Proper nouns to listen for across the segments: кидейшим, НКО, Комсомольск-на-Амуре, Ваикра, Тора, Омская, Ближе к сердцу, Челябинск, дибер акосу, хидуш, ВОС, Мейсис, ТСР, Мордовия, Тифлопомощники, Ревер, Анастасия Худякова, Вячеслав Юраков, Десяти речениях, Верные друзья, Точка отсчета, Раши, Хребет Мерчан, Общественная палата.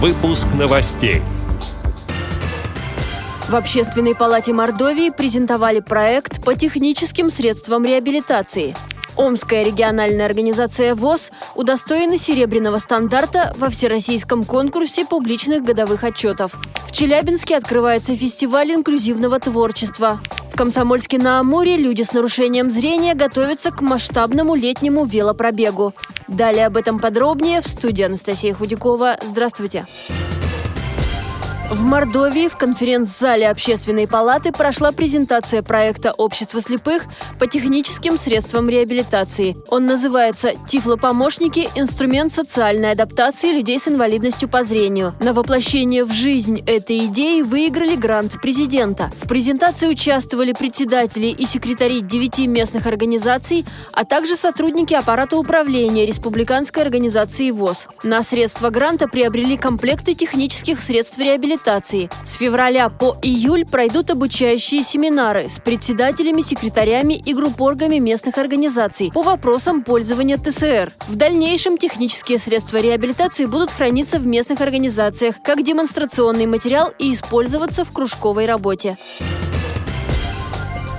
Выпуск новостей. В Общественной палате Мордовии презентовали проект по техническим средствам реабилитации. Омская региональная организация ВОС удостоена серебряного стандарта во всероссийском конкурсе публичных годовых отчетов. В Челябинске открывается фестиваль инклюзивного творчества. В Комсомольске-на-Амуре люди с нарушением зрения готовятся к масштабному летнему велопробегу. Далее об этом подробнее в студии Анастасия Худякова. Здравствуйте. В Мордовии в конференц-зале Общественной палаты прошла презентация проекта «Общество слепых» по техническим средствам реабилитации. Он называется «Тифлопомощники. Инструмент социальной адаптации людей с инвалидностью по зрению». На воплощение в жизнь этой идеи выиграли грант президента. В презентации участвовали председатели и секретари 9 местных организаций, а также сотрудники аппарата управления Республиканской организации ВОС. На средства гранта приобрели комплекты технических средств реабилитации. С февраля по июль пройдут обучающие семинары с председателями, секретарями и группоргами местных организаций по вопросам пользования ТСР. В дальнейшем технические средства реабилитации будут храниться в местных организациях как демонстрационный материал и использоваться в кружковой работе.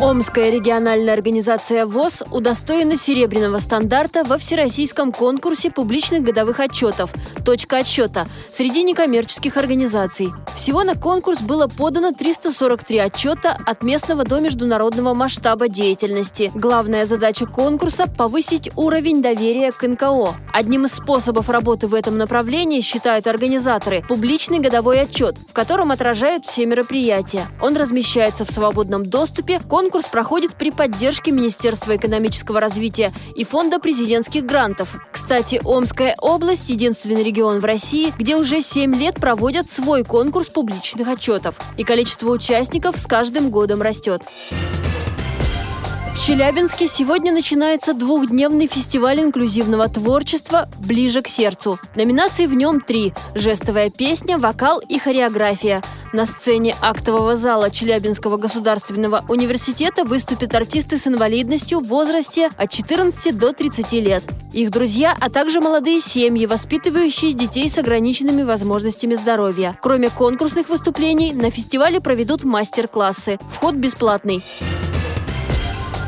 Омская региональная организация ВОС удостоена серебряного стандарта во всероссийском конкурсе публичных годовых отчетов «Точка отсчета» среди некоммерческих организаций. Всего на конкурс было подано 343 отчета от местного до международного масштаба деятельности. Главная задача конкурса – повысить уровень доверия к НКО. Одним из способов работы в этом направлении, считают организаторы, публичный годовой отчет, в котором отражают все мероприятия. Он размещается в свободном доступе. Конкурс проходит при поддержке Министерства экономического развития и Фонда президентских грантов. Кстати, Омская область – единственный регион в России, где уже 7 лет проводят свой конкурс публичных отчетов, и количество участников с каждым годом растет. В Челябинске сегодня начинается двухдневный фестиваль инклюзивного творчества «Ближе к сердцу». Номинаций в нем 3 – жестовая песня, вокал и хореография. На сцене актового зала Челябинского государственного университета выступят артисты с инвалидностью в возрасте от 14 до 30 лет. Их друзья, а также молодые семьи, воспитывающие детей с ограниченными возможностями здоровья. Кроме конкурсных выступлений, на фестивале проведут мастер-классы. Вход бесплатный.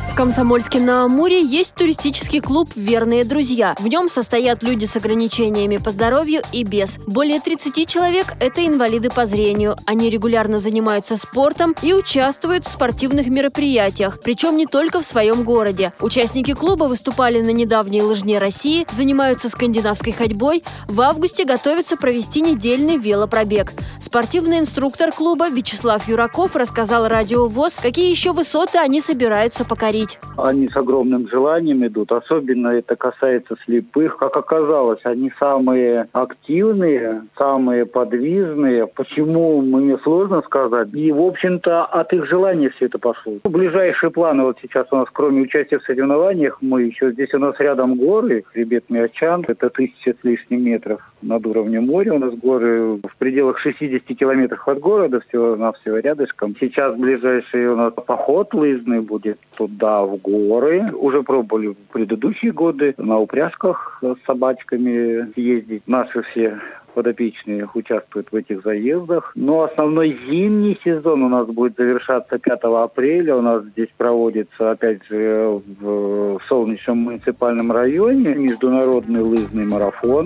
В Комсомольске-на-Амуре есть туристический клуб «Верные друзья». В нем состоят люди с ограничениями по здоровью и без. Более 30 человек – это инвалиды по зрению. Они регулярно занимаются спортом и участвуют в спортивных мероприятиях, причем не только в своем городе. Участники клуба выступали на недавней лыжне России, занимаются скандинавской ходьбой. В августе готовятся провести недельный велопробег. Спортивный инструктор клуба Вячеслав Юраков рассказал радио ВОС, какие еще высоты они собираются покорить. Они с огромным желанием идут, особенно это касается слепых. Как оказалось, они самые активные, самые подвижные. Почему, мне сложно сказать. И, в общем-то, от их желания все это пошло. Ближайшие планы вот сейчас у нас, кроме участия в соревнованиях, мы еще здесь у нас рядом горы, хребет Мерчан, это 1000 с лишним метров над уровнем моря. У нас горы в пределах 60 километров от города, всего-навсего рядышком. Сейчас ближайший у нас поход лыжный будет туда, в горы. Уже пробовали в предыдущие годы на упряжках с собачками ездить. Наши все подопечные участвуют в этих заездах. Но основной зимний сезон у нас будет завершаться 5 апреля. У нас здесь проводится, опять же, в солнечном муниципальном районе международный лыжный марафон.